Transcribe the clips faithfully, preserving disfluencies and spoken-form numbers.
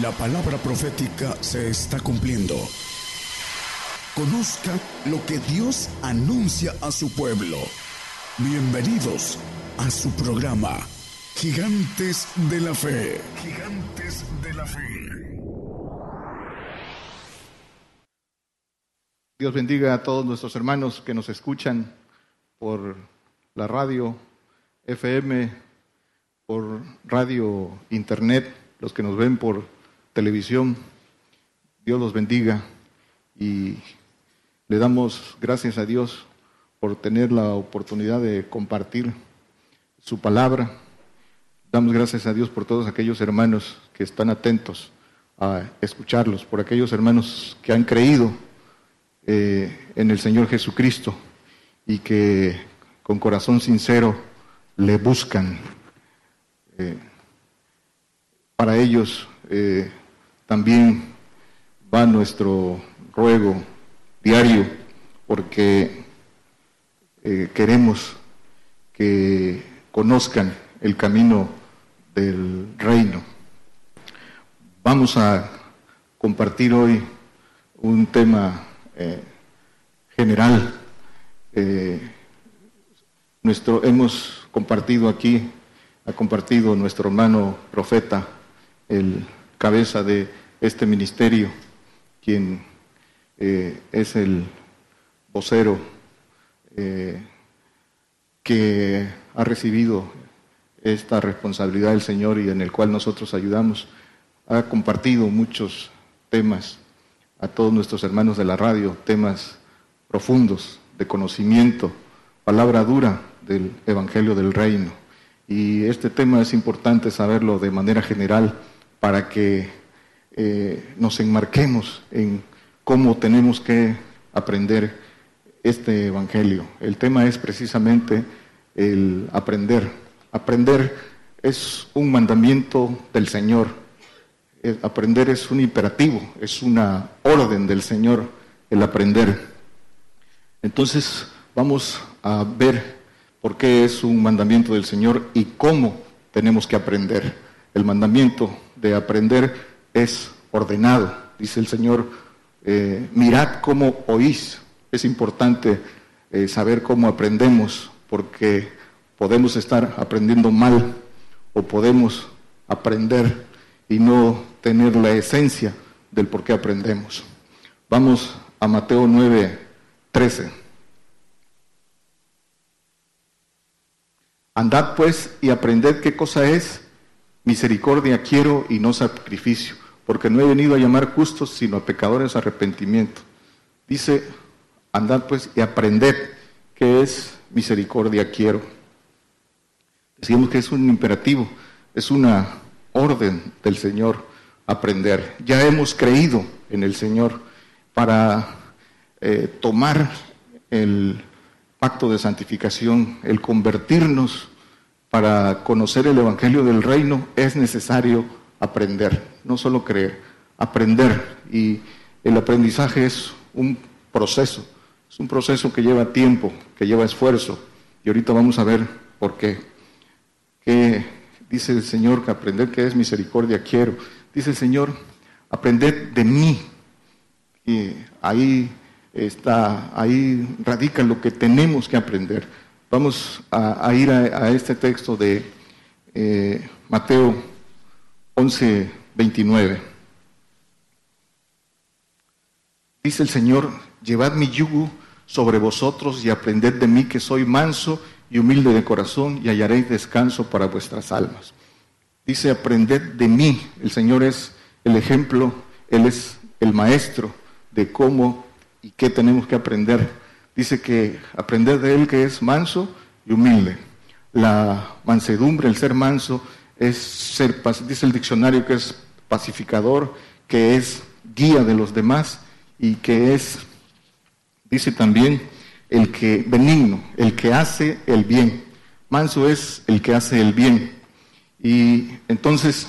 La palabra profética se está cumpliendo. Conozca lo que Dios anuncia a su pueblo. Bienvenidos a su programa, Gigantes de la Fe. Gigantes de la Fe. Dios bendiga a todos nuestros hermanos que nos escuchan por la radio F M, por radio internet, los que nos ven por televisión. Dios los bendiga y le damos gracias a Dios por tener la oportunidad de compartir su palabra. Damos gracias a Dios por todos aquellos hermanos que están atentos a escucharlos, por aquellos hermanos que han creído eh, en el Señor Jesucristo y que con corazón sincero le buscan. Eh, para ellos eh, También va nuestro ruego diario, porque eh, queremos que conozcan el camino del reino. Vamos a compartir hoy un tema eh, general. Eh, nuestro, hemos compartido aquí, ha compartido nuestro hermano profeta, el cabeza de este ministerio, quien eh, es el vocero eh, que ha recibido esta responsabilidad del Señor y en el cual nosotros ayudamos. Ha compartido muchos temas a todos nuestros hermanos de la radio, temas profundos de conocimiento, palabra dura del Evangelio del Reino. Y este tema es importante saberlo de manera general para que Eh, nos enmarquemos en cómo tenemos que aprender este evangelio. El tema es precisamente el aprender. Aprender es un mandamiento del Señor. El aprender es un imperativo, es una orden del Señor, el aprender. Entonces vamos a ver por qué es un mandamiento del Señor y cómo tenemos que aprender. El mandamiento de aprender es ordenado, dice el Señor, eh, mirad cómo oís. Es importante eh, saber cómo aprendemos, porque podemos estar aprendiendo mal o podemos aprender y no tener la esencia del por qué aprendemos. Vamos a Mateo nueve, trece. Andad pues y aprended qué cosa es misericordia quiero y no sacrificio, porque no he venido a llamar justos, sino a pecadores a arrepentimiento. Dice, andad pues y aprended qué es misericordia quiero. Decimos que es un imperativo, es una orden del Señor aprender. Ya hemos creído en el Señor para eh, tomar el pacto de santificación, el convertirnos. Para conocer el Evangelio del Reino es necesario aprender, no solo creer, aprender. Y el aprendizaje es un proceso, es un proceso que lleva tiempo, que lleva esfuerzo. Y ahorita vamos a ver por qué. ¿Qué dice el Señor? Que aprender que es misericordia quiero. Dice el Señor, aprended de mí. Y ahí está, ahí radica lo que tenemos que aprender. Vamos a, a ir a, a este texto de eh, Mateo once, veintinueve. Dice el Señor, llevad mi yugo sobre vosotros y aprended de mí que soy manso y humilde de corazón y hallaréis descanso para vuestras almas. Dice, aprended de mí. El Señor es el ejemplo, Él es el maestro de cómo y qué tenemos que aprender. Dice que aprender de Él que es manso y humilde. La mansedumbre, el ser manso, es ser, dice el diccionario que es pacificador, que es guía de los demás y que es, dice también, el que benigno, el que hace el bien. Manso es el que hace el bien. Y entonces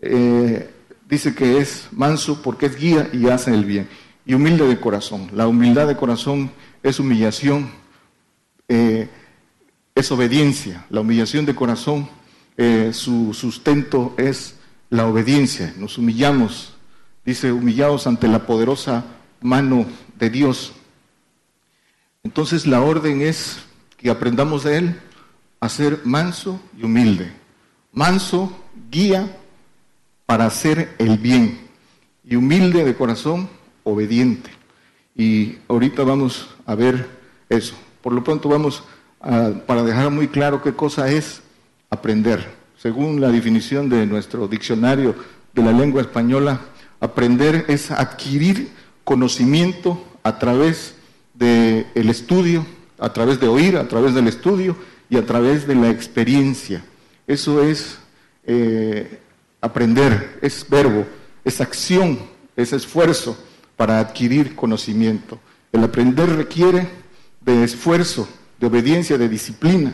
eh, dice que es manso porque es guía y hace el bien. Y humilde de corazón. La humildad de corazón es humillación, eh, es obediencia. La humillación de corazón, eh, su sustento es la obediencia, nos humillamos, dice, humillados ante la poderosa mano de Dios. Entonces la orden es que aprendamos de Él a ser manso y humilde. Manso, guía para hacer el bien, y humilde de corazón, obediente. Y ahorita vamos a ver eso. Por lo pronto vamos a, para dejar muy claro qué cosa es aprender. Según la definición de nuestro diccionario de la lengua española, aprender es adquirir conocimiento a través del estudio, a través de oír, a través del estudio y a través de la experiencia. Eso es eh, aprender, es verbo, es acción, es esfuerzo para adquirir conocimiento. El aprender requiere de esfuerzo, de obediencia, de disciplina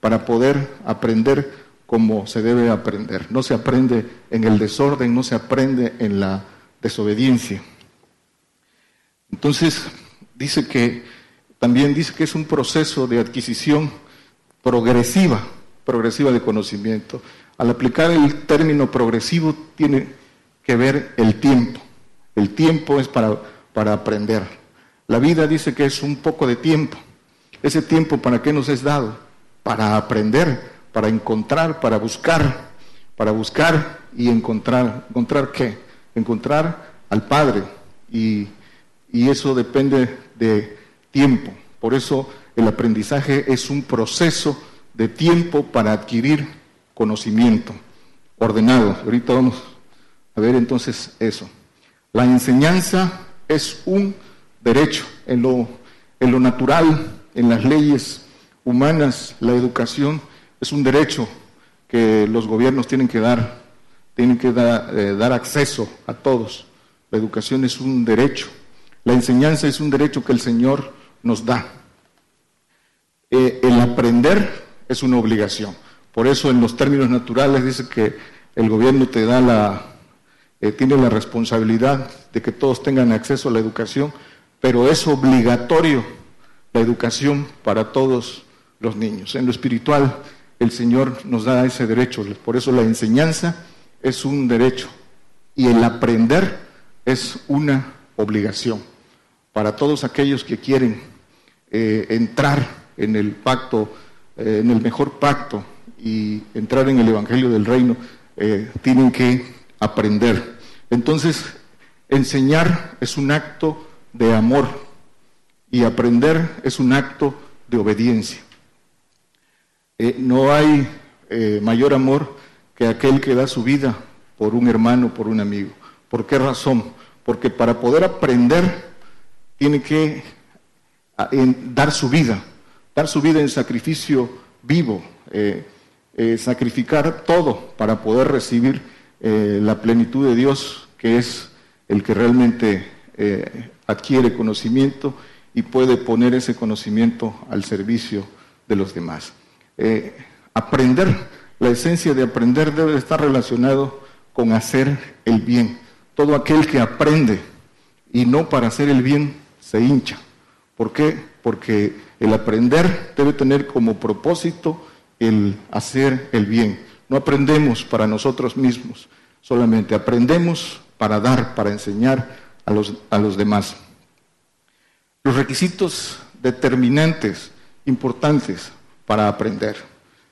para poder aprender como se debe aprender. No se aprende en el desorden, no se aprende en la desobediencia. Entonces, dice que también dice que es un proceso de adquisición progresiva, progresiva de conocimiento. Al aplicar el término progresivo tiene que ver el tiempo. El tiempo es para, para aprender. La vida dice que es un poco de tiempo. Ese tiempo, ¿para qué nos es dado? Para aprender, para encontrar, para buscar, para buscar y encontrar. ¿Encontrar qué? Encontrar al Padre. Y, y eso depende de tiempo. Por eso el aprendizaje es un proceso de tiempo para adquirir conocimiento ordenado. Ahorita vamos a ver entonces eso. La enseñanza es un derecho. En lo, en lo natural, en las leyes humanas, la educación es un derecho que los gobiernos tienen que dar, tienen que da, eh, dar acceso a todos. La educación es un derecho. La enseñanza es un derecho que el Señor nos da. Eh, el aprender es una obligación. Por eso en los términos naturales dice que el gobierno te da la... Eh, tiene la responsabilidad de que todos tengan acceso a la educación, pero es obligatorio la educación para todos los niños. En lo espiritual, el Señor nos da ese derecho, por eso la enseñanza es un derecho y el aprender es una obligación para todos aquellos que quieren eh, entrar en el pacto, eh, en el mejor pacto y entrar en el Evangelio del Reino, eh, tienen que aprender. Entonces, enseñar es un acto de amor y aprender es un acto de obediencia. Eh, no hay eh, mayor amor que aquel que da su vida por un hermano, por un amigo. ¿Por qué razón? Porque para poder aprender tiene que en, dar su vida, dar su vida en sacrificio vivo, eh, eh, sacrificar todo para poder recibir Eh, la plenitud de Dios, que es el que realmente eh, adquiere conocimiento y puede poner ese conocimiento al servicio de los demás. Eh, aprender, la esencia de aprender debe estar relacionado con hacer el bien. Todo aquel que aprende y no para hacer el bien se hincha. ¿Por qué? Porque el aprender debe tener como propósito el hacer el bien. No aprendemos para nosotros mismos, solamente aprendemos para dar, para enseñar a los, a los demás. Los requisitos determinantes, importantes para aprender.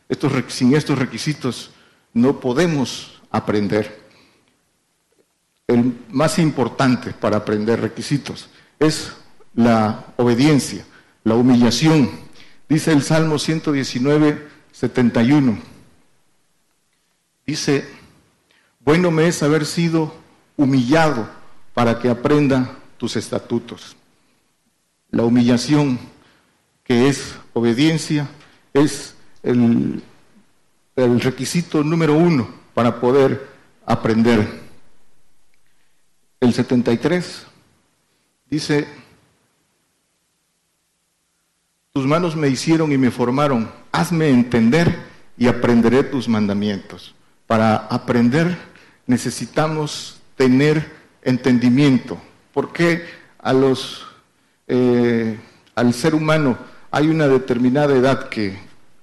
Estos, sin estos requisitos no podemos aprender. El más importante para aprender requisitos es la obediencia, la humillación. Dice el Salmo ciento diecinueve, setenta y uno. Dice, bueno me es haber sido humillado para que aprenda tus estatutos. La humillación, que es obediencia, es el, el requisito número uno para poder aprender. El setenta y tres dice, tus manos me hicieron y me formaron, hazme entender y aprenderé tus mandamientos. Para aprender necesitamos tener entendimiento. Porque a los, eh, al ser humano hay una determinada edad que,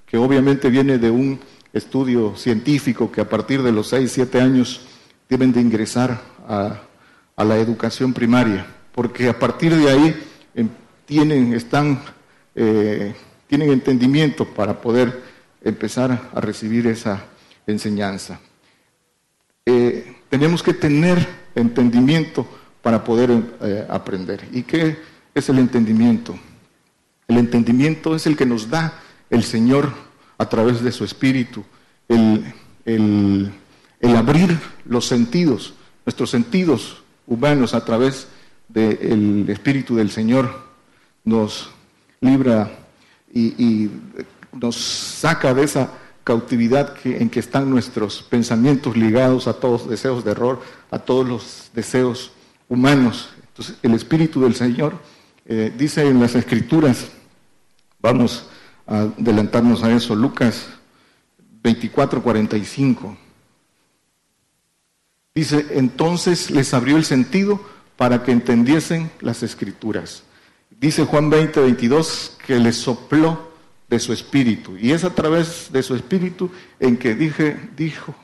que obviamente viene de un estudio científico que a partir de los seis, siete años deben de ingresar a, a la educación primaria, porque a partir de ahí eh, tienen, están, eh, tienen entendimiento para poder empezar a recibir esa enseñanza. Eh, tenemos que tener entendimiento para poder eh, aprender. ¿Y qué es el entendimiento? El entendimiento es el que nos da el Señor a través de su Espíritu, el, el, el abrir los sentidos, nuestros sentidos humanos a través del Espíritu del Señor nos libra y, y nos saca de esa cautividad que, en que están nuestros pensamientos ligados a todos los deseos de error, a todos los deseos humanos. Entonces, el Espíritu del Señor eh, dice en las Escrituras, vamos a adelantarnos a eso, Lucas veinticuatro, cuarenta y cinco. Dice, entonces les abrió el sentido para que entendiesen las Escrituras. Dice Juan veinte, veintidós, que les sopló de su Espíritu. Y es a través de su Espíritu en que dije, dijo,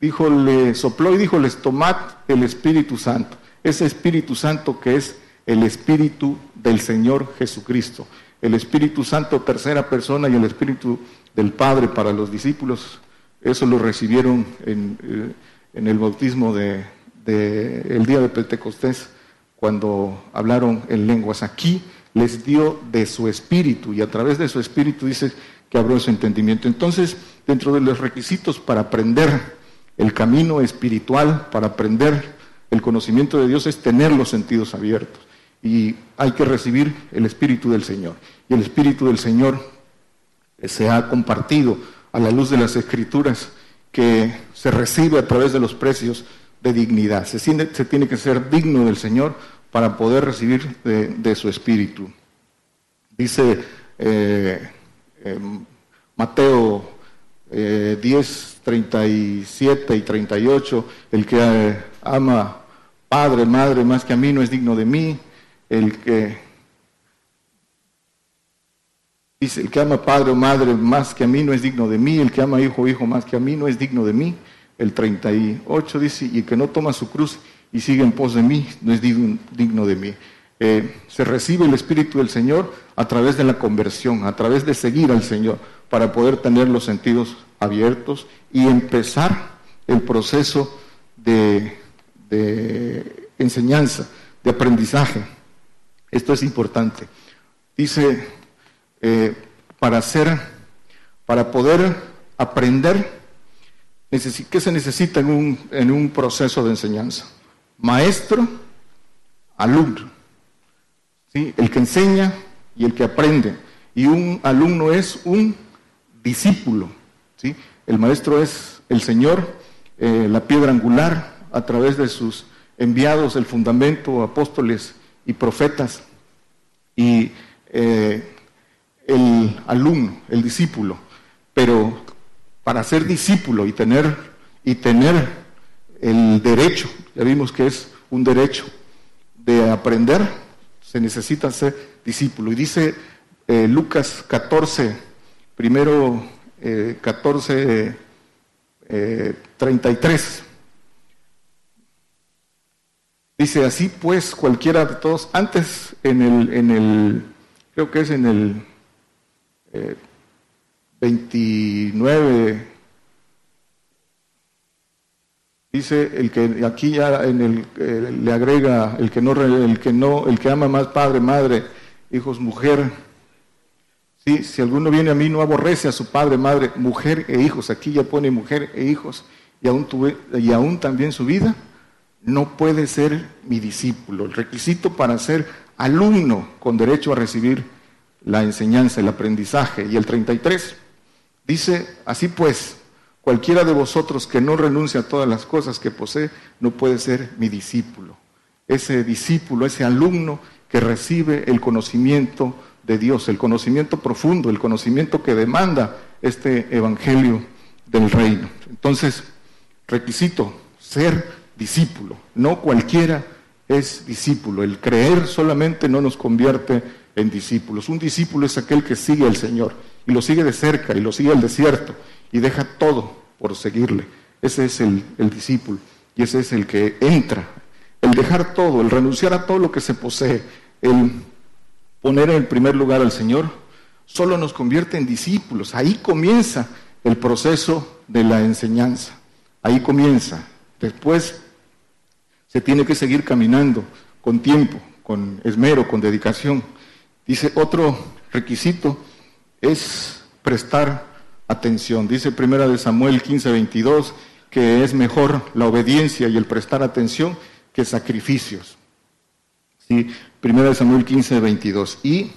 dijo, le sopló y dijo, les tomad el Espíritu Santo. Ese Espíritu Santo que es el Espíritu del Señor Jesucristo. El Espíritu Santo, tercera persona, y el Espíritu del Padre para los discípulos, eso lo recibieron en, en el bautismo de, de el día de Pentecostés, cuando hablaron en lenguas. Aquí les dio de su Espíritu, y a través de su Espíritu dice que abrió su entendimiento. Entonces, dentro de los requisitos para aprender el camino espiritual, para aprender el conocimiento de Dios, es tener los sentidos abiertos, y hay que recibir el Espíritu del Señor. Y el Espíritu del Señor se ha compartido a la luz de las Escrituras, que se recibe a través de los precios de dignidad. Se, se tiene que ser digno del Señor para poder recibir de, de su Espíritu. Dice eh, eh, Mateo eh, diez, treinta y siete y treinta y ocho, el que eh, ama padre, madre, más que a mí, no es digno de mí. El que dice, el que ama padre o madre más que a mí no es digno de mí, el que ama hijo o hijo más que a mí no es digno de mí. El treinta y ocho dice, y el que no toma su cruz y sigue en pos de mí no es digno de mí. Eh, se recibe el Espíritu del Señor a través de la conversión, a través de seguir al Señor, para poder tener los sentidos abiertos y empezar el proceso de, de enseñanza, de aprendizaje. Esto es importante. Dice... Eh, para hacer, para poder aprender, ¿qué se necesita en un, en un proceso de enseñanza? Maestro, alumno, ¿sí? El que enseña y el que aprende. Y un alumno es un discípulo, ¿sí? El maestro es el Señor, eh, la piedra angular, a través de sus enviados, el fundamento, apóstoles y profetas. Y eh, el alumno, el discípulo. Pero para ser discípulo y tener, y tener el derecho, ya vimos que es un derecho de aprender, se necesita ser discípulo. Y dice eh, Lucas catorce, primero eh, catorce, eh, treinta y tres. Dice, así pues cualquiera de todos, antes en el, en el creo que es en el Eh, veintinueve, dice, el que aquí ya en el eh, le agrega el que no el que no el que ama más padre, madre, hijos, mujer, ¿sí? Si alguno viene a mí, no aborrece a su padre, madre, mujer e hijos. Aquí ya pone mujer e hijos, y aún tuve, y aún también su vida, no puede ser mi discípulo. El requisito para ser alumno con derecho a recibir la enseñanza, el aprendizaje. Y el treinta y tres dice, así pues, cualquiera de vosotros que no renuncia a todas las cosas que posee, no puede ser mi discípulo. Ese discípulo, ese alumno que recibe el conocimiento de Dios, el conocimiento profundo, el conocimiento que demanda este evangelio del reino. Entonces, requisito, ser discípulo. No cualquiera es discípulo. El creer solamente no nos convierte en discípulos. Un discípulo es aquel que sigue al Señor, y lo sigue de cerca, y lo sigue al desierto, y deja todo por seguirle. Ese es el, el discípulo. Y ese es el que entra, el dejar todo, el renunciar a todo lo que se posee, el poner en primer lugar al Señor, solo nos convierte en discípulos. Ahí comienza el proceso de la enseñanza, ahí comienza. Después se tiene que seguir caminando con tiempo, con esmero, con dedicación. Dice, otro requisito es prestar atención. Dice Primera de Samuel quince veintidós que es mejor la obediencia y el prestar atención que sacrificios. Sí, Primera de Samuel quince veintidós. Y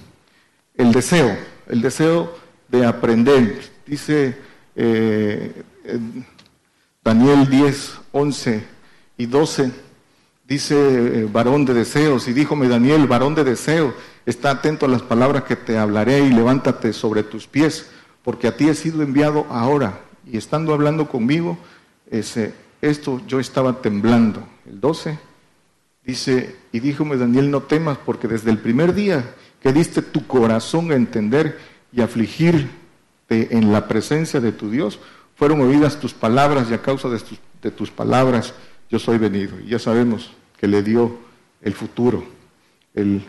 el deseo, el deseo de aprender. Dice eh, Daniel diez, once y doce, dice, eh, varón de deseos, y díjome Daniel, varón de deseo, está atento a las palabras que te hablaré y levántate sobre tus pies, porque a ti he sido enviado ahora, y estando hablando conmigo, ese, esto yo estaba temblando. El doce dice, y díjome Daniel, no temas, porque desde el primer día que diste tu corazón a entender y afligirte en la presencia de tu Dios, fueron oídas tus palabras, y a causa de tus, de tus palabras yo soy venido. Y ya sabemos que le dio el futuro. El,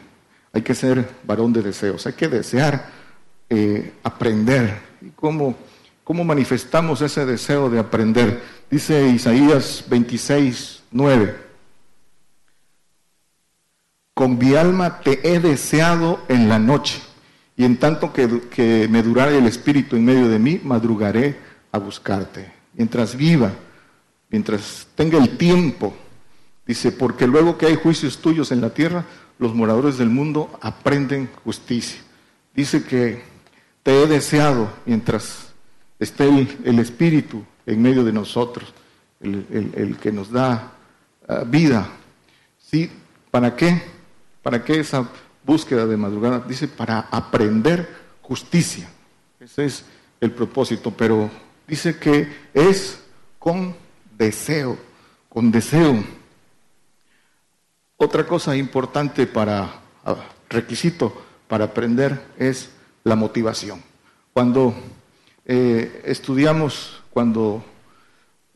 hay que ser varón de deseos, hay que desear eh, aprender. ¿Y cómo, cómo manifestamos ese deseo de aprender? Dice Isaías veintiséis, nueve. Con mi alma te he deseado en la noche, y en tanto que, que me durare el espíritu en medio de mí, madrugaré a buscarte. Mientras viva, mientras tenga el tiempo, dice, porque luego que hay juicios tuyos en la tierra, los moradores del mundo aprenden justicia. Dice que te he deseado mientras esté el, el espíritu en medio de nosotros, el, el, el que nos da uh, vida. ¿Sí? ¿Para qué? ¿Para qué esa búsqueda de madrugada? Dice, para aprender justicia. Ese es el propósito, pero dice que es con deseo, con deseo. Otra cosa importante para, requisito para aprender es la motivación. Cuando eh, estudiamos, cuando,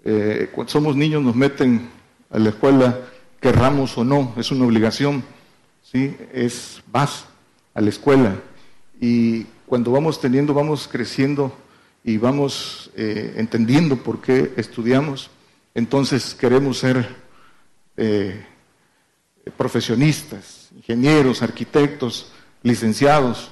eh, cuando somos niños nos meten a la escuela, querramos o no, es una obligación, ¿sí? Es, vas a la escuela, y cuando vamos teniendo, vamos creciendo, y vamos eh, entendiendo por qué estudiamos, entonces queremos ser eh, profesionistas, ingenieros, arquitectos, licenciados,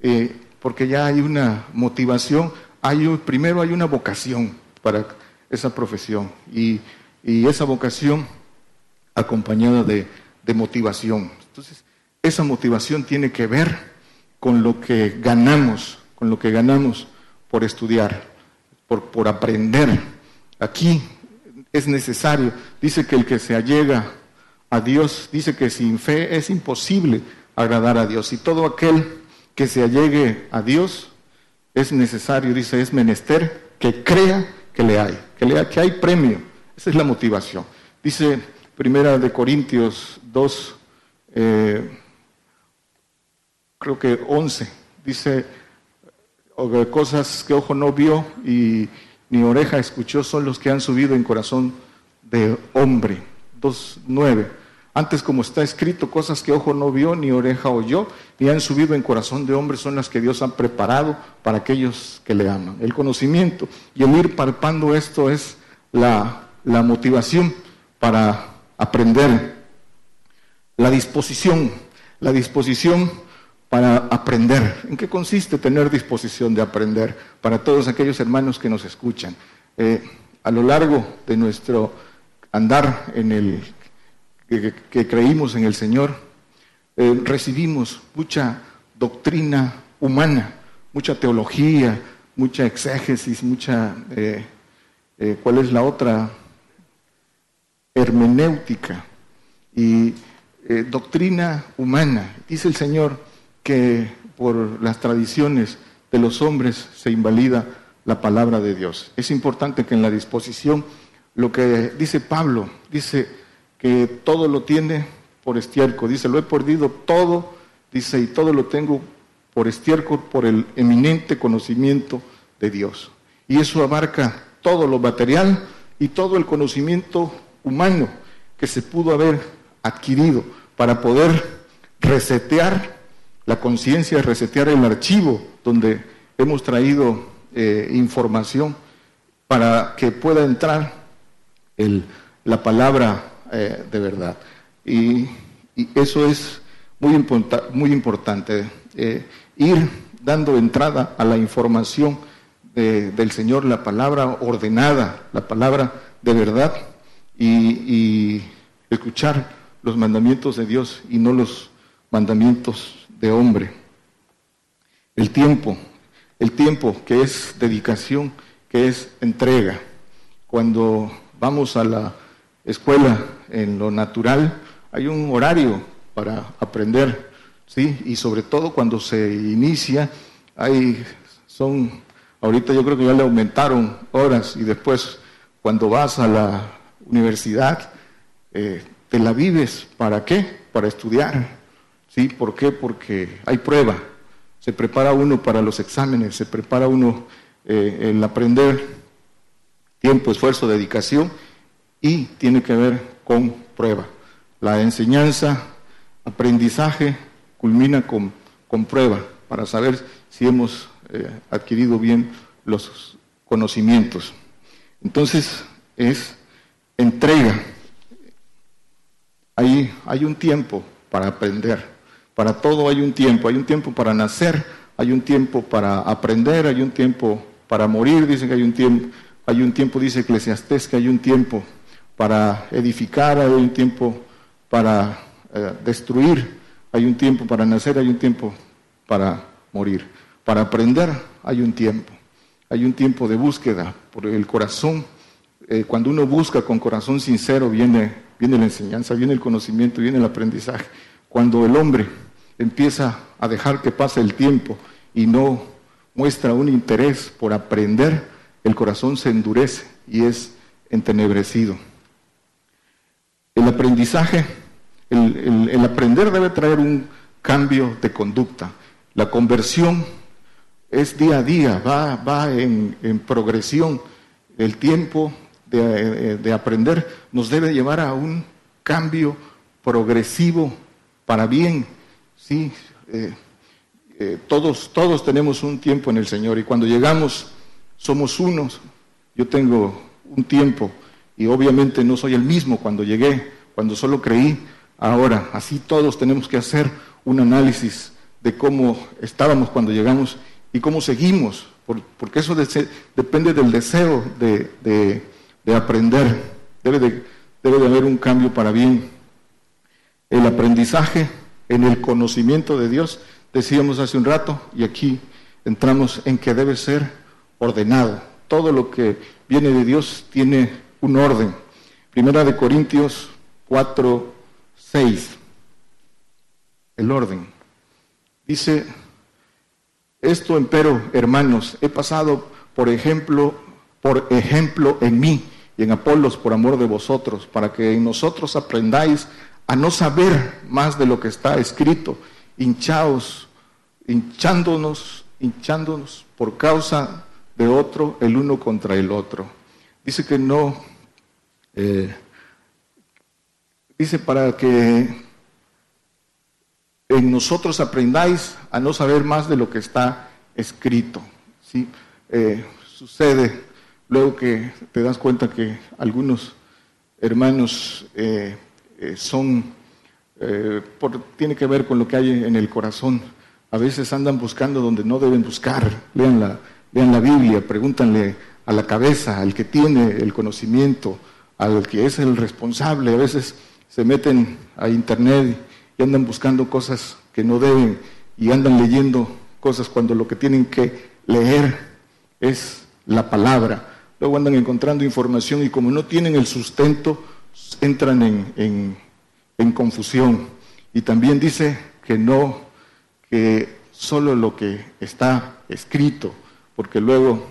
eh, porque ya hay una motivación, hay, primero hay una vocación para esa profesión, y, y esa vocación acompañada de, de motivación. Entonces, esa motivación tiene que ver con lo que ganamos, con lo que ganamos por estudiar, por, por aprender. Aquí es necesario. Dice que el que se allega a Dios, dice que sin fe es imposible agradar a Dios. Y todo aquel que se allegue a Dios es necesario, dice, es menester que crea que le hay, que le hay, que hay premio. Esa es la motivación. Dice Primera de Corintios dos, eh, creo que once, dice, cosas que ojo no vio y ni oreja escuchó son los que han subido en corazón de hombre. dos nueve. Antes, como está escrito, cosas que ojo no vio ni oreja oyó ni han subido en corazón de hombre son las que Dios ha preparado para aquellos que le aman. El conocimiento y el ir palpando esto es la, la motivación para aprender. La disposición, la disposición para aprender. ¿En qué consiste tener disposición de aprender? Para todos aquellos hermanos que nos escuchan, eh, a lo largo de nuestro andar en el que, que creímos en el Señor, eh, recibimos mucha doctrina humana, mucha teología, mucha exégesis, mucha eh, eh, ¿cuál es la otra? Hermenéutica y eh, doctrina humana. Dice el Señor que por las tradiciones de los hombres se invalida la palabra de Dios. Es importante que en la disposición, lo que dice Pablo, dice que todo lo tiene por estiércol, dice, lo he perdido todo, dice, y todo lo tengo por estiércol por el eminente conocimiento de Dios. Y eso abarca todo lo material y todo el conocimiento humano que se pudo haber adquirido para poder resetear la conciencia, resetear el archivo donde hemos traído eh, información para que pueda entrar el, la palabra eh, de verdad. Y, y eso es muy, importa, muy importante, eh, ir dando entrada a la información de, del Señor, la palabra ordenada, la palabra de verdad, y, y escuchar los mandamientos de Dios y no los mandamientos de hombre. El tiempo, el tiempo que es dedicación, que es entrega. Cuando vamos a la escuela en lo natural, hay un horario para aprender, ¿sí? Y sobre todo cuando se inicia, hay, son, ahorita yo creo que ya le aumentaron horas, y después cuando vas a la universidad, eh, te la vives. ¿Para qué? Para estudiar, ¿sí? ¿Por qué? Porque hay prueba, se prepara uno para los exámenes, se prepara uno eh, el aprender, tiempo, esfuerzo, dedicación, y tiene que ver con prueba. La enseñanza, aprendizaje, culmina con, con prueba, para saber si hemos eh, adquirido bien los conocimientos. Entonces, es entrega. Ahí hay un tiempo para aprender, para todo hay un tiempo, hay un tiempo para nacer, hay un tiempo para aprender, hay un tiempo para morir, dice que hay un tiempo, hay un tiempo, dice Eclesiastés, que hay un tiempo para edificar, hay un tiempo para eh, destruir, hay un tiempo para nacer, hay un tiempo para morir. Para aprender hay un tiempo, hay un tiempo de búsqueda, por el corazón, eh, cuando uno busca con corazón sincero viene... viene la enseñanza, viene el conocimiento, viene el aprendizaje. Cuando el hombre empieza a dejar que pase el tiempo y no muestra un interés por aprender, el corazón se endurece y es entenebrecido. El aprendizaje, el, el, el aprender debe traer un cambio de conducta. La conversión es día a día, va, va en, en progresión. El tiempo De, de aprender nos debe llevar a un cambio progresivo para bien, ¿sí? Eh, eh, todos, todos tenemos un tiempo en el Señor, y cuando llegamos somos unos. Yo tengo un tiempo y obviamente no soy el mismo cuando llegué, cuando solo creí, ahora. Así todos tenemos que hacer un análisis de cómo estábamos cuando llegamos y cómo seguimos, por, porque eso de, depende del deseo de... de de aprender. Debe de, debe de haber un cambio para bien. El aprendizaje en el conocimiento de Dios, decíamos hace un rato, y aquí entramos en que debe ser ordenado. Todo lo que viene de Dios tiene un orden. Primera de Corintios cuatro, seis. El orden. Dice, esto empero, hermanos, he pasado, por ejemplo, por ejemplo en mí y en Apolos por amor de vosotros, para que en nosotros aprendáis a no saber más de lo que está escrito, hinchaos, hinchándonos, hinchándonos por causa de otro, el uno contra el otro. Dice que no, eh, dice para que en nosotros aprendáis a no saber más de lo que está escrito, ¿sí? Eh, sucede luego que te das cuenta que algunos hermanos eh, eh, son, eh, por, tiene que ver con lo que hay en el corazón. A veces andan buscando donde no deben buscar. Lean la, lean la Biblia, pregúntanle a la cabeza, al que tiene el conocimiento, al que es el responsable. A veces se meten a internet y andan buscando cosas que no deben, y andan leyendo cosas cuando lo que tienen que leer es la palabra. Luego andan encontrando información y como no tienen el sustento, entran en, en, en confusión. Y también dice que no, que solo lo que está escrito, porque luego,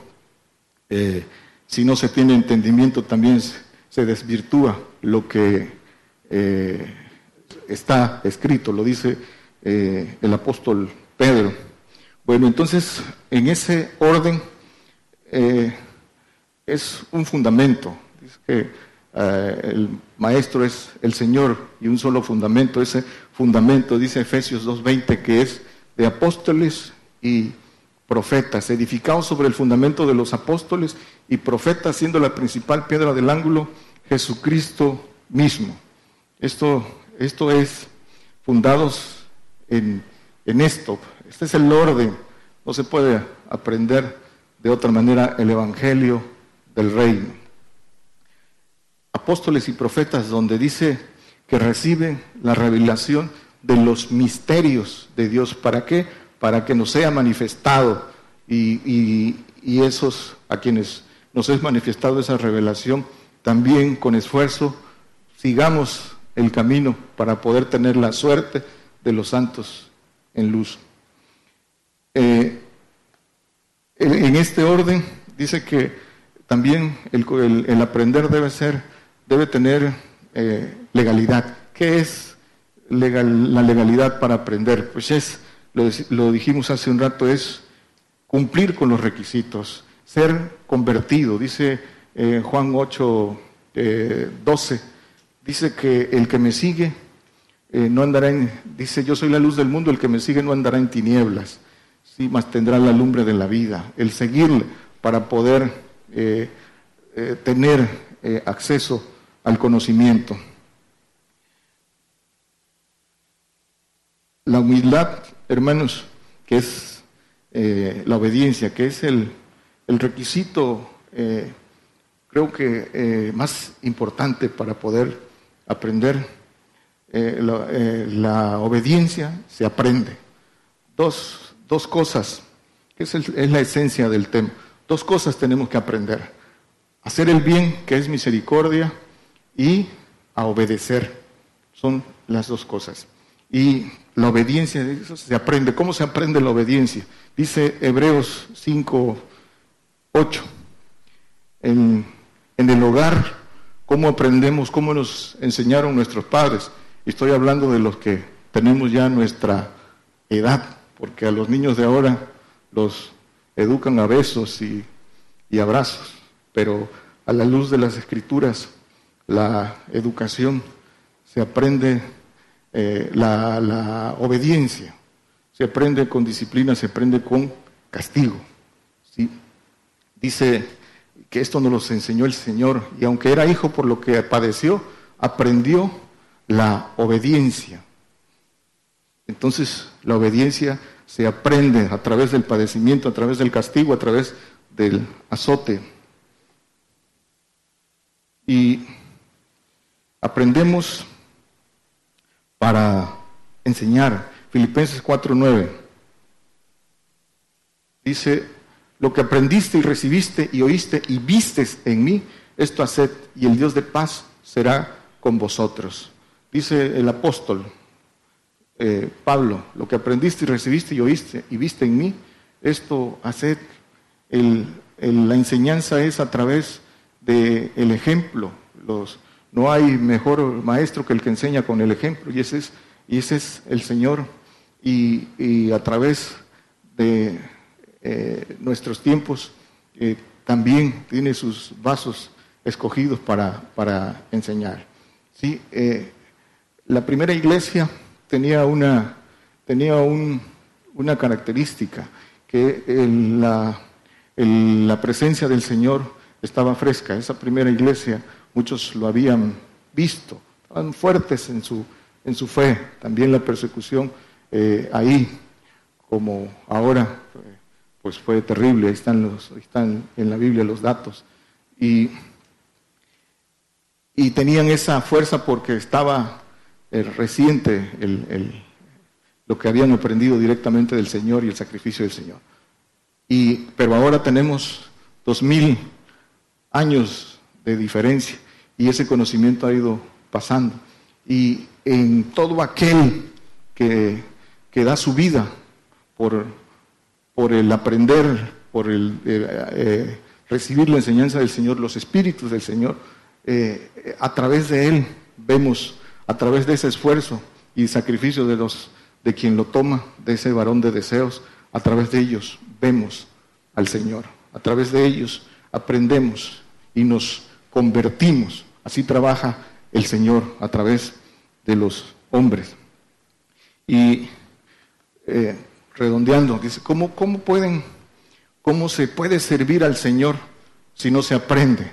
eh, si no se tiene entendimiento, también se, se desvirtúa lo que eh, está escrito, lo dice eh, el apóstol Pedro. Bueno, entonces, en ese orden, eh, es un fundamento. Dice que eh, el maestro es el Señor y un solo fundamento. Ese fundamento, dice Efesios dos veinte, que es de apóstoles y profetas, edificados sobre el fundamento de los apóstoles y profetas, siendo la principal piedra del ángulo Jesucristo mismo. Esto, esto es fundados en, en esto. Este es el orden. No se puede aprender de otra manera el Evangelio del Reino. Apóstoles y profetas, donde dice que reciben la revelación de los misterios de Dios. ¿Para qué? Para que nos sea manifestado, y, y, y esos a quienes nos es manifestado esa revelación, también con esfuerzo sigamos el camino para poder tener la suerte de los santos en luz. Eh, en este orden dice que también el, el, el aprender debe ser, debe tener eh, legalidad. ¿Qué es legal, la legalidad para aprender? Pues es, lo, lo dijimos hace un rato, es cumplir con los requisitos, ser convertido. Dice eh, Juan ocho, eh, doce, dice que el que me sigue eh, no andará en, dice yo soy la luz del mundo, el que me sigue no andará en tinieblas. Sí, más tendrá la lumbre de la vida. El seguirle para poder eh, eh, tener eh, acceso al conocimiento. La humildad, hermanos, que es eh, la obediencia, que es el, el requisito, eh, creo que eh, más importante para poder aprender. Eh, la, eh, la obediencia se aprende. Dos. Dos cosas, que es, el, es la esencia del tema. Dos cosas tenemos que aprender: hacer el bien, que es misericordia, y a obedecer. Son las dos cosas. Y la obediencia, eso se aprende. ¿Cómo se aprende la obediencia? Dice Hebreos cinco ocho. En, en el hogar, ¿cómo aprendemos? ¿Cómo nos enseñaron nuestros padres? Estoy hablando de los que tenemos ya nuestra edad, porque a los niños de ahora los educan a besos y, y abrazos, pero a la luz de las Escrituras, la educación se aprende, eh, la, la obediencia se aprende con disciplina, se aprende con castigo, ¿sí? Dice que esto nos lo enseñó el Señor, y aunque era hijo por lo que padeció, aprendió la obediencia. Entonces, la obediencia se aprende a través del padecimiento, a través del castigo, a través del azote. Y aprendemos para enseñar. Filipenses cuatro nueve dice: lo que aprendiste y recibiste y oíste y vistes en mí, esto haced, y el Dios de paz será con vosotros. Dice el apóstol Eh, Pablo: lo que aprendiste y recibiste y oíste y viste en mí, esto haced. El, el, la enseñanza es a través del de ejemplo. Los, no hay mejor maestro que el que enseña con el ejemplo, y ese es, y ese es el Señor. Y, y a través de eh, nuestros tiempos eh, también tiene sus vasos escogidos para, para enseñar. ¿Sí? Eh, la primera iglesia tenía una tenía un, una característica, que el, la, el, la presencia del Señor estaba fresca. Esa primera iglesia, muchos lo habían visto, estaban fuertes en su, en su fe. También la persecución eh, ahí, como ahora, pues fue terrible. Ahí están, los, ahí están en la Biblia los datos. Y, y tenían esa fuerza porque estaba El reciente el, el, lo que habían aprendido directamente del Señor y el sacrificio del Señor. Y, pero ahora tenemos dos mil años de diferencia, y ese conocimiento ha ido pasando. Y en todo aquel que, que da su vida por, por el aprender, por el eh, eh, recibir la enseñanza del Señor, los espíritus del Señor, eh, a través de él vemos, a través de ese esfuerzo y sacrificio de los de quien lo toma, de ese varón de deseos, a través de ellos vemos al Señor, a través de ellos aprendemos y nos convertimos Así trabaja el Señor a través de los hombres. Y eh, redondeando, dice, ¿cómo, cómo pueden, cómo se puede servir al Señor si no se aprende?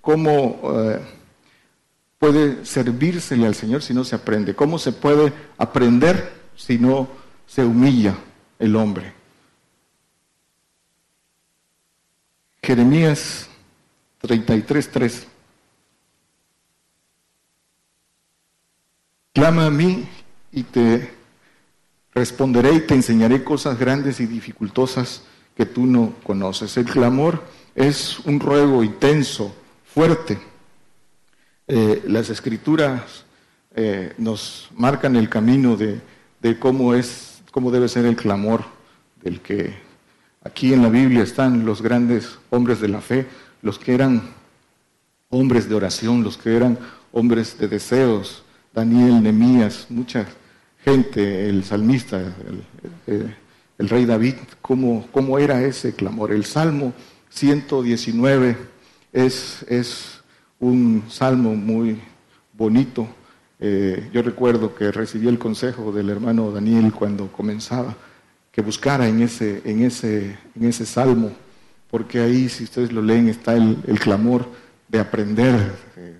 ¿Cómo eh, puede servírsele al Señor si no se aprende? ¿Cómo se puede aprender si no se humilla el hombre? Jeremías treinta y tres, tres. Clama a mí y te responderé y te enseñaré cosas grandes y dificultosas que tú no conoces. El clamor es un ruego intenso, fuerte. Eh, las Escrituras eh, nos marcan el camino de, de cómo es, cómo debe ser el clamor del que aquí en la Biblia están los grandes hombres de la fe, los que eran hombres de oración, los que eran hombres de deseos. Daniel, Nehemías, mucha gente, el salmista, el, el, el rey David, ¿cómo, cómo era ese clamor? El Salmo ciento diecinueve es, es un salmo muy bonito. Eh, yo recuerdo que recibí el consejo del hermano Daniel cuando comenzaba, que buscara en ese, en ese, en ese salmo, porque ahí, si ustedes lo leen, está el, el clamor de aprender. Eh,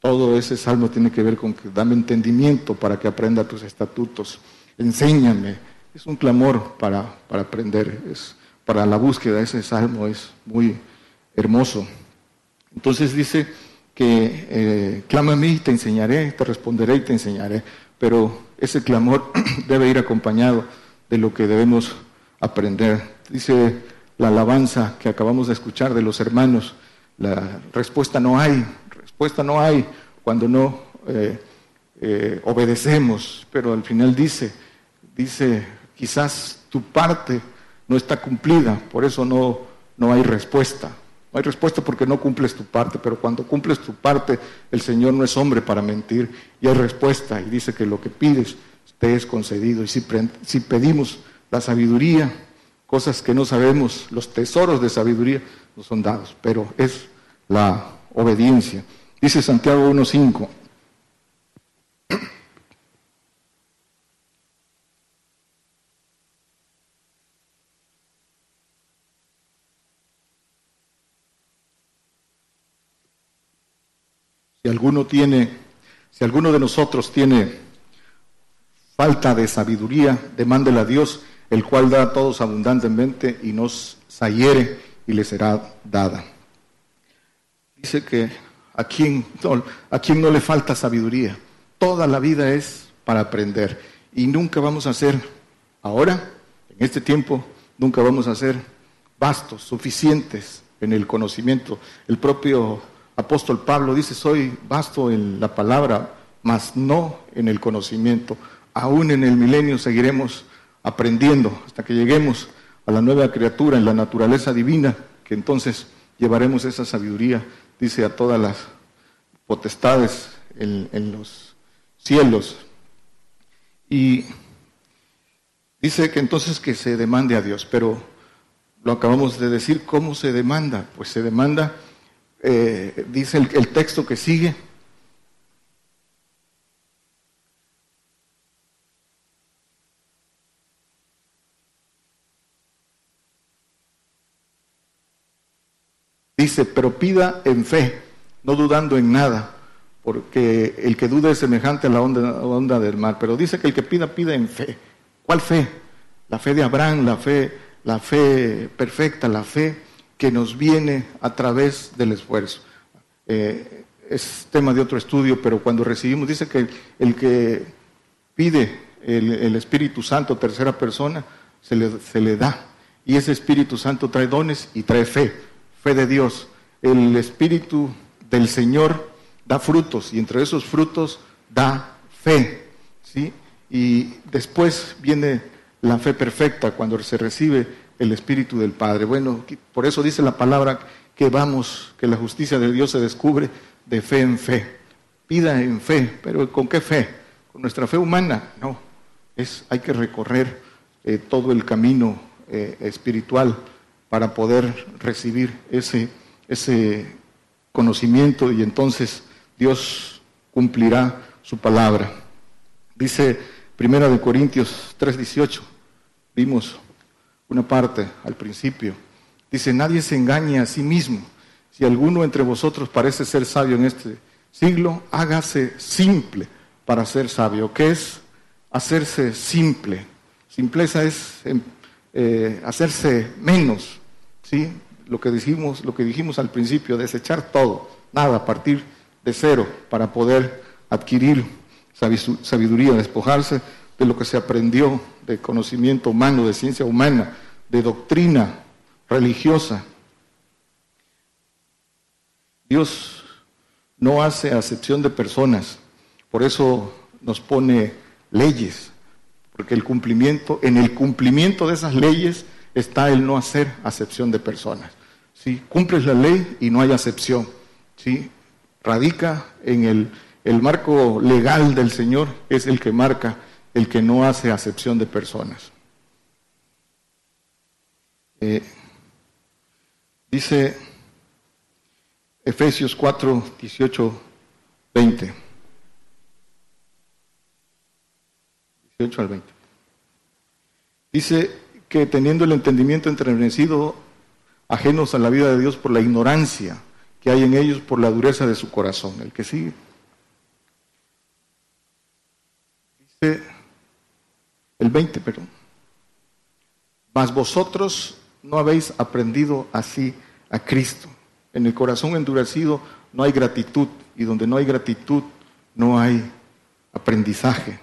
Todo ese salmo tiene que ver con que dame entendimiento para que aprenda tus estatutos. Enséñame. Es un clamor para, para aprender. Es para la búsqueda. Ese salmo es muy hermoso. Entonces dice que eh, clama a mí y te enseñaré, te responderé y te enseñaré. Pero ese clamor debe ir acompañado de lo que debemos aprender. Dice la alabanza que acabamos de escuchar de los hermanos. La respuesta no hay. Respuesta no hay cuando no eh, eh, obedecemos, pero al final dice, dice, quizás tu parte no está cumplida, por eso no, no hay respuesta. No hay respuesta porque no cumples tu parte, pero cuando cumples tu parte, el Señor no es hombre para mentir, y hay respuesta, y dice que lo que pides te es concedido. Y si, si pedimos la sabiduría, cosas que no sabemos, los tesoros de sabiduría nos son dados, pero es la obediencia. Dice Santiago uno cinco. Si alguno tiene, si alguno de nosotros tiene falta de sabiduría, demándela a Dios, el cual da a todos abundantemente y nos sayere y le será dada. Dice que a quien, no, a quien no le falta sabiduría. Toda la vida es para aprender. Y nunca vamos a ser, ahora, en este tiempo, nunca vamos a ser vastos, suficientes en el conocimiento. El propio apóstol Pablo dice, soy vasto en la palabra, mas no en el conocimiento. Aún en el milenio seguiremos aprendiendo hasta que lleguemos a la nueva criatura, en la naturaleza divina, que entonces llevaremos esa sabiduría, dice, a todas las potestades en, en los cielos. Y dice que entonces que se demande a Dios, pero lo acabamos de decir, ¿cómo se demanda? Pues se demanda, eh, dice el, el texto que sigue, dice, pero pida en fe, no dudando en nada, porque el que duda es semejante a la onda, la onda del mar. Pero dice que el que pida, pida en fe. ¿Cuál fe? La fe de Abraham, la fe, la fe perfecta, la fe que nos viene a través del esfuerzo. Eh, es tema de otro estudio, pero cuando recibimos, dice que el que pide el, el Espíritu Santo, tercera persona, se le, se le da. Y ese Espíritu Santo trae dones y trae fe. Fe de Dios, el Espíritu del Señor da frutos y entre esos frutos da fe, ¿sí? Y después viene la fe perfecta cuando se recibe el Espíritu del Padre. Bueno, por eso dice la palabra que vamos, que la justicia de Dios se descubre de fe en fe. Pida en fe, pero ¿con qué fe? ¿Con nuestra fe humana? No, es, hay que recorrer eh, todo el camino eh, espiritual para poder recibir ese, ese conocimiento y entonces Dios cumplirá su palabra. Dice Primera de Corintios tres dieciocho, vimos una parte al principio. Dice, nadie se engañe a sí mismo. Si alguno entre vosotros parece ser sabio en este siglo, hágase simple para ser sabio. ¿Qué es hacerse simple? Simpleza es eh, hacerse menos, ¿sí? Lo que dijimos, lo que dijimos al principio, desechar todo, nada, partir de cero para poder adquirir sabiduría, despojarse de lo que se aprendió de conocimiento humano, de ciencia humana, de doctrina religiosa. Dios no hace acepción de personas, por eso nos pone leyes, porque el cumplimiento, en el cumplimiento de esas leyes está el no hacer acepción de personas. ¿Sí? Cumples la ley y no hay acepción. ¿Sí? Radica en el, el marco legal del Señor, es el que marca el que no hace acepción de personas. Eh, dice Efesios cuatro, dieciocho, veinte. dieciocho al veinte. Dice que teniendo el entendimiento entrevecido, ajenos a la vida de Dios por la ignorancia que hay en ellos por la dureza de su corazón. El que sigue. Dice el veinte, perdón. Mas vosotros no habéis aprendido así a Cristo. En el corazón endurecido no hay gratitud, y donde no hay gratitud no hay aprendizaje.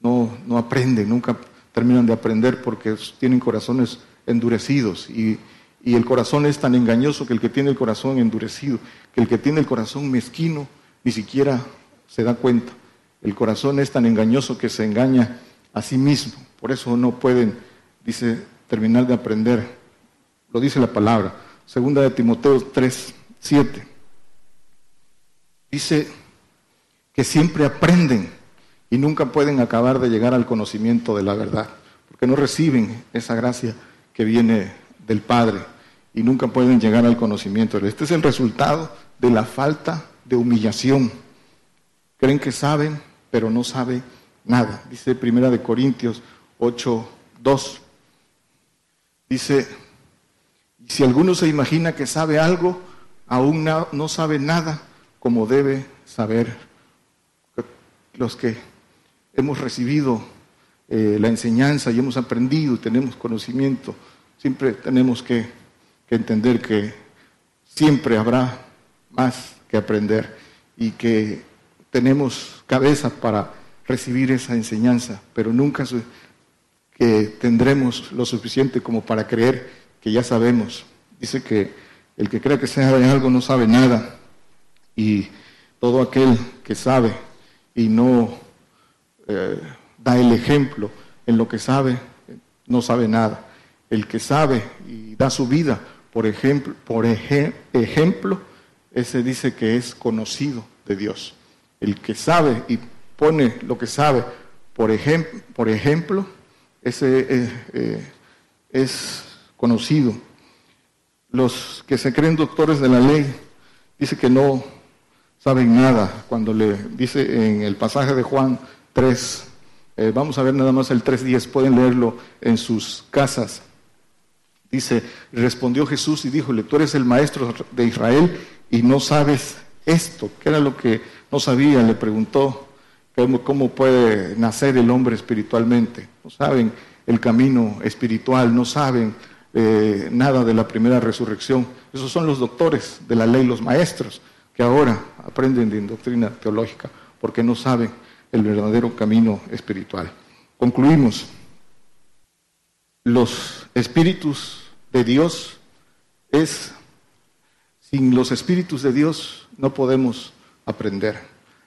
No, no aprenden, nunca terminan de aprender porque tienen corazones endurecidos, y, y el corazón es tan engañoso que el que tiene el corazón endurecido, que el que tiene el corazón mezquino ni siquiera se da cuenta. El corazón es tan engañoso que se engaña a sí mismo, por eso no pueden, dice, terminar de aprender, lo dice la palabra. Segunda de Timoteo tres, siete, dice que siempre aprenden y nunca pueden acabar de llegar al conocimiento de la verdad, porque no reciben esa gracia que viene del Padre y nunca pueden llegar al conocimiento. Este es el resultado de la falta de humillación. Creen que saben, pero no saben nada. Dice Primera de Corintios ocho, dos, dice, si alguno se imagina que sabe algo, aún no sabe nada como debe saber. Los que hemos recibido eh, la enseñanza y hemos aprendido, tenemos conocimiento, siempre tenemos que, que entender que siempre habrá más que aprender y que tenemos cabeza para recibir esa enseñanza, pero nunca su- que tendremos lo suficiente como para creer que ya sabemos. Dice que el que cree que sabe algo no sabe nada, y todo aquel que sabe y no eh, da el ejemplo en lo que sabe, no sabe nada. El que sabe y da su vida, por ejemplo, por ej- ejemplo, ese dice que es conocido de Dios. El que sabe y pone lo que sabe, por, ejem- por ejemplo, ese eh, eh, es conocido. Los que se creen doctores de la ley, dice que no saben nada. Cuando le dice en el pasaje de Juan tres, eh, vamos a ver nada más el tres diez, pueden leerlo en sus casas. Dice, respondió Jesús y díjole, tú eres el maestro de Israel y no sabes esto. ¿Qué era lo que no sabía? Le preguntó, ¿cómo puede nacer el hombre espiritualmente? No saben el camino espiritual, no saben eh, nada de la primera resurrección. Esos son los doctores de la ley, los maestros, que ahora aprenden de doctrina teológica, porque no saben el verdadero camino espiritual. Concluimos. Los espíritus de Dios es, sin los espíritus de Dios no podemos aprender,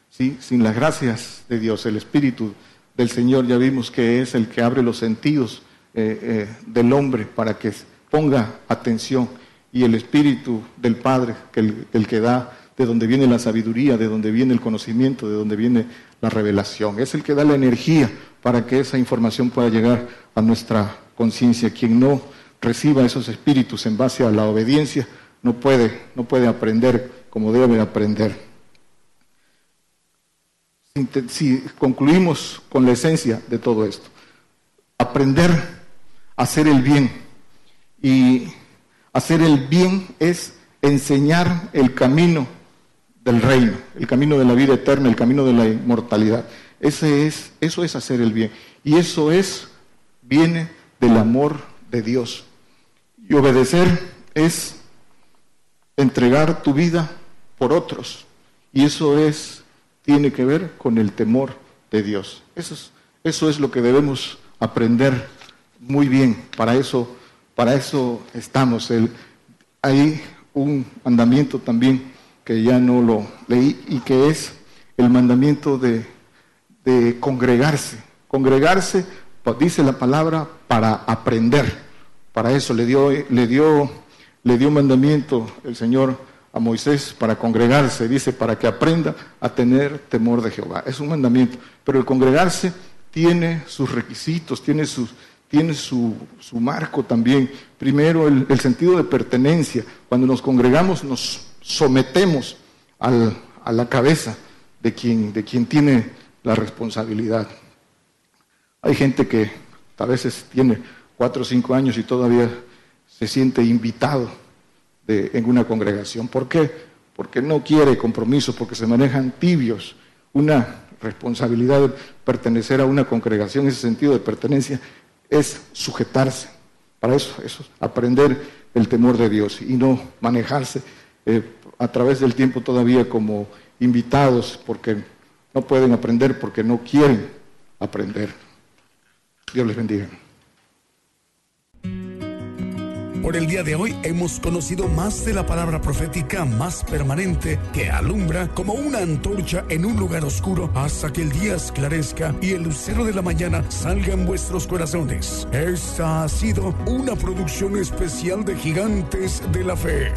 ¿sí? Sin las gracias de Dios, el Espíritu del Señor, ya vimos que es el que abre los sentidos eh, eh, del hombre para que ponga atención, y el Espíritu del Padre, que el, el que da, de donde viene la sabiduría, de donde viene el conocimiento, de donde viene la revelación. Es el que da la energía para que esa información pueda llegar a nuestra conciencia. Quien no reciba esos espíritus en base a la obediencia, no puede, no puede aprender como debe aprender. si concluimos con la esencia de todo esto. Aprender a hacer el bien. Y hacer el bien es enseñar el camino del reino, el camino de la vida eterna, el camino de la inmortalidad. Ese es, eso es hacer el bien. Y eso es, viene del amor de Dios. Y obedecer es entregar tu vida por otros. Y eso es, tiene que ver con el temor de Dios. Eso es, eso es lo que debemos aprender muy bien. Para eso, para eso estamos. El, hay un mandamiento también que ya no lo leí y que es el mandamiento de, de congregarse. Congregarse, pues dice la palabra, para aprender. Para eso le dio, le dio, le dio mandamiento el Señor a Moisés para congregarse, dice, para que aprenda a tener temor de Jehová. Es un mandamiento, pero el congregarse tiene sus requisitos, tiene, sus, tiene su, su marco también. Primero, el, el sentido de pertenencia. Cuando nos congregamos, nos sometemos al, a la cabeza de quien, de quien tiene la responsabilidad. Hay gente que a veces tiene cuatro o cinco años y todavía se siente invitado De, en una congregación. ¿Por qué? Porque no quiere compromisos, porque se manejan tibios. Una responsabilidad de pertenecer a una congregación, ese sentido de pertenencia, es sujetarse. Para eso, eso es aprender el temor de Dios y no manejarse eh, a través del tiempo todavía como invitados, porque no pueden aprender, porque no quieren aprender. Dios les bendiga. Por el día de hoy hemos conocido más de la palabra profética más permanente que alumbra como una antorcha en un lugar oscuro hasta que el día esclarezca y el lucero de la mañana salga en vuestros corazones. Esta ha sido una producción especial de Gigantes de la Fe.